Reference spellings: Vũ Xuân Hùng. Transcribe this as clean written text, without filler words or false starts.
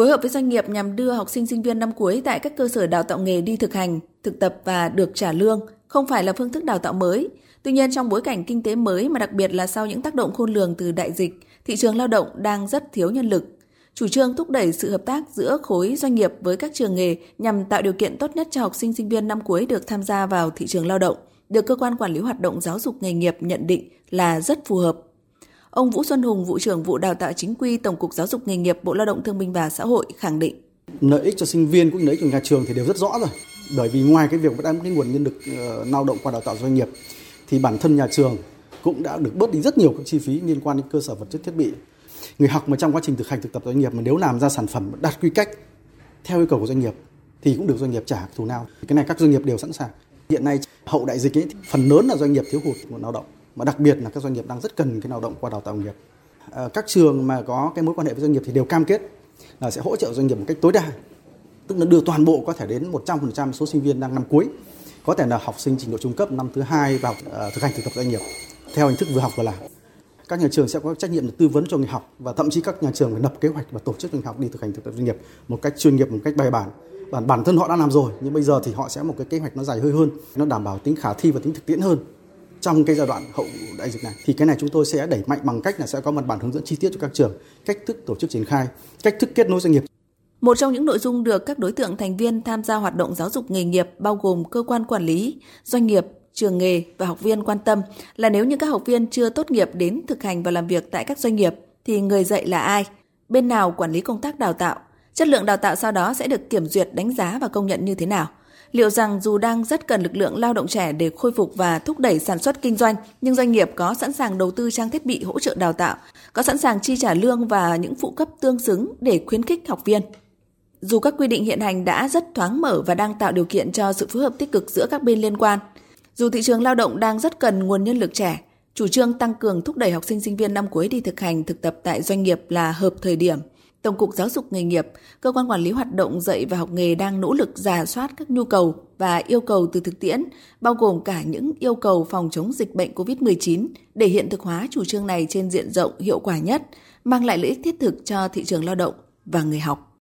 phối hợp với doanh nghiệp nhằm đưa học sinh sinh viên năm cuối tại các cơ sở đào tạo nghề đi thực hành, thực tập và được trả lương, không phải là phương thức đào tạo mới. Tuy nhiên, trong bối cảnh kinh tế mới mà đặc biệt là sau những tác động khôn lường từ đại dịch, thị trường lao động đang rất thiếu nhân lực. Chủ trương thúc đẩy sự hợp tác giữa khối doanh nghiệp với các trường nghề nhằm tạo điều kiện tốt nhất cho học sinh sinh viên năm cuối được tham gia vào thị trường lao động, được cơ quan quản lý hoạt động giáo dục nghề nghiệp nhận định là rất phù hợp. Ông Vũ Xuân Hùng, vụ trưởng vụ đào tạo chính quy, Tổng cục Giáo dục nghề nghiệp, Bộ Lao động Thương binh và Xã hội khẳng định: lợi ích cho sinh viên cũng như lợi ích của nhà trường thì đều rất rõ rồi. Bởi vì ngoài cái việc đáp ứng cái nguồn nhân lực lao động qua đào tạo doanh nghiệp, thì bản thân nhà trường cũng đã được bớt đi rất nhiều các chi phí liên quan đến cơ sở vật chất thiết bị. Người học mà trong quá trình thực hành thực tập doanh nghiệp mà nếu làm ra sản phẩm đạt quy cách theo yêu cầu của doanh nghiệp thì cũng được doanh nghiệp trả thù lao. Cái này các doanh nghiệp đều sẵn sàng. Hiện nay hậu đại dịch ấy, phần lớn là doanh nghiệp thiếu hụt nguồn lao động, mà đặc biệt là các doanh nghiệp đang rất cần cái lao động qua đào tạo nghiệp. Các trường mà có cái mối quan hệ với doanh nghiệp thì đều cam kết là sẽ hỗ trợ doanh nghiệp một cách tối đa, tức là đưa toàn bộ có thể đến 100% số sinh viên đang năm cuối, có thể là học sinh trình độ trung cấp năm thứ 2 vào thực hành thực tập doanh nghiệp theo hình thức vừa học vừa làm. Các nhà trường sẽ có trách nhiệm để tư vấn cho người học, và thậm chí các nhà trường phải lập kế hoạch và tổ chức người học đi thực hành thực tập doanh nghiệp một cách chuyên nghiệp, một cách bài bản. Bản thân họ đã làm rồi, nhưng bây giờ thì họ sẽ một cái kế hoạch nó dài hơi hơn, nó đảm bảo tính khả thi và tính thực tiễn hơn. Trong cái giai đoạn hậu đại dịch này thì cái này chúng tôi sẽ đẩy mạnh bằng cách là sẽ có một bản hướng dẫn chi tiết cho các trường, cách thức tổ chức triển khai, cách thức kết nối doanh nghiệp. Một trong những nội dung được các đối tượng thành viên tham gia hoạt động giáo dục nghề nghiệp bao gồm cơ quan quản lý, doanh nghiệp, trường nghề và học viên quan tâm là nếu như các học viên chưa tốt nghiệp đến thực hành và làm việc tại các doanh nghiệp thì người dạy là ai, bên nào quản lý công tác đào tạo, chất lượng đào tạo sau đó sẽ được kiểm duyệt, đánh giá và công nhận như thế nào. Liệu rằng dù đang rất cần lực lượng lao động trẻ để khôi phục và thúc đẩy sản xuất kinh doanh, nhưng doanh nghiệp có sẵn sàng đầu tư trang thiết bị hỗ trợ đào tạo, có sẵn sàng chi trả lương và những phụ cấp tương xứng để khuyến khích học viên. Dù các quy định hiện hành đã rất thoáng mở và đang tạo điều kiện cho sự phối hợp tích cực giữa các bên liên quan, dù thị trường lao động đang rất cần nguồn nhân lực trẻ, chủ trương tăng cường thúc đẩy học sinh sinh viên năm cuối đi thực hành thực tập tại doanh nghiệp là hợp thời điểm. Tổng cục Giáo dục nghề nghiệp, cơ quan quản lý hoạt động dạy và học nghề đang nỗ lực rà soát các nhu cầu và yêu cầu từ thực tiễn, bao gồm cả những yêu cầu phòng chống dịch bệnh COVID-19 để hiện thực hóa chủ trương này trên diện rộng, hiệu quả nhất, mang lại lợi ích thiết thực cho thị trường lao động và người học.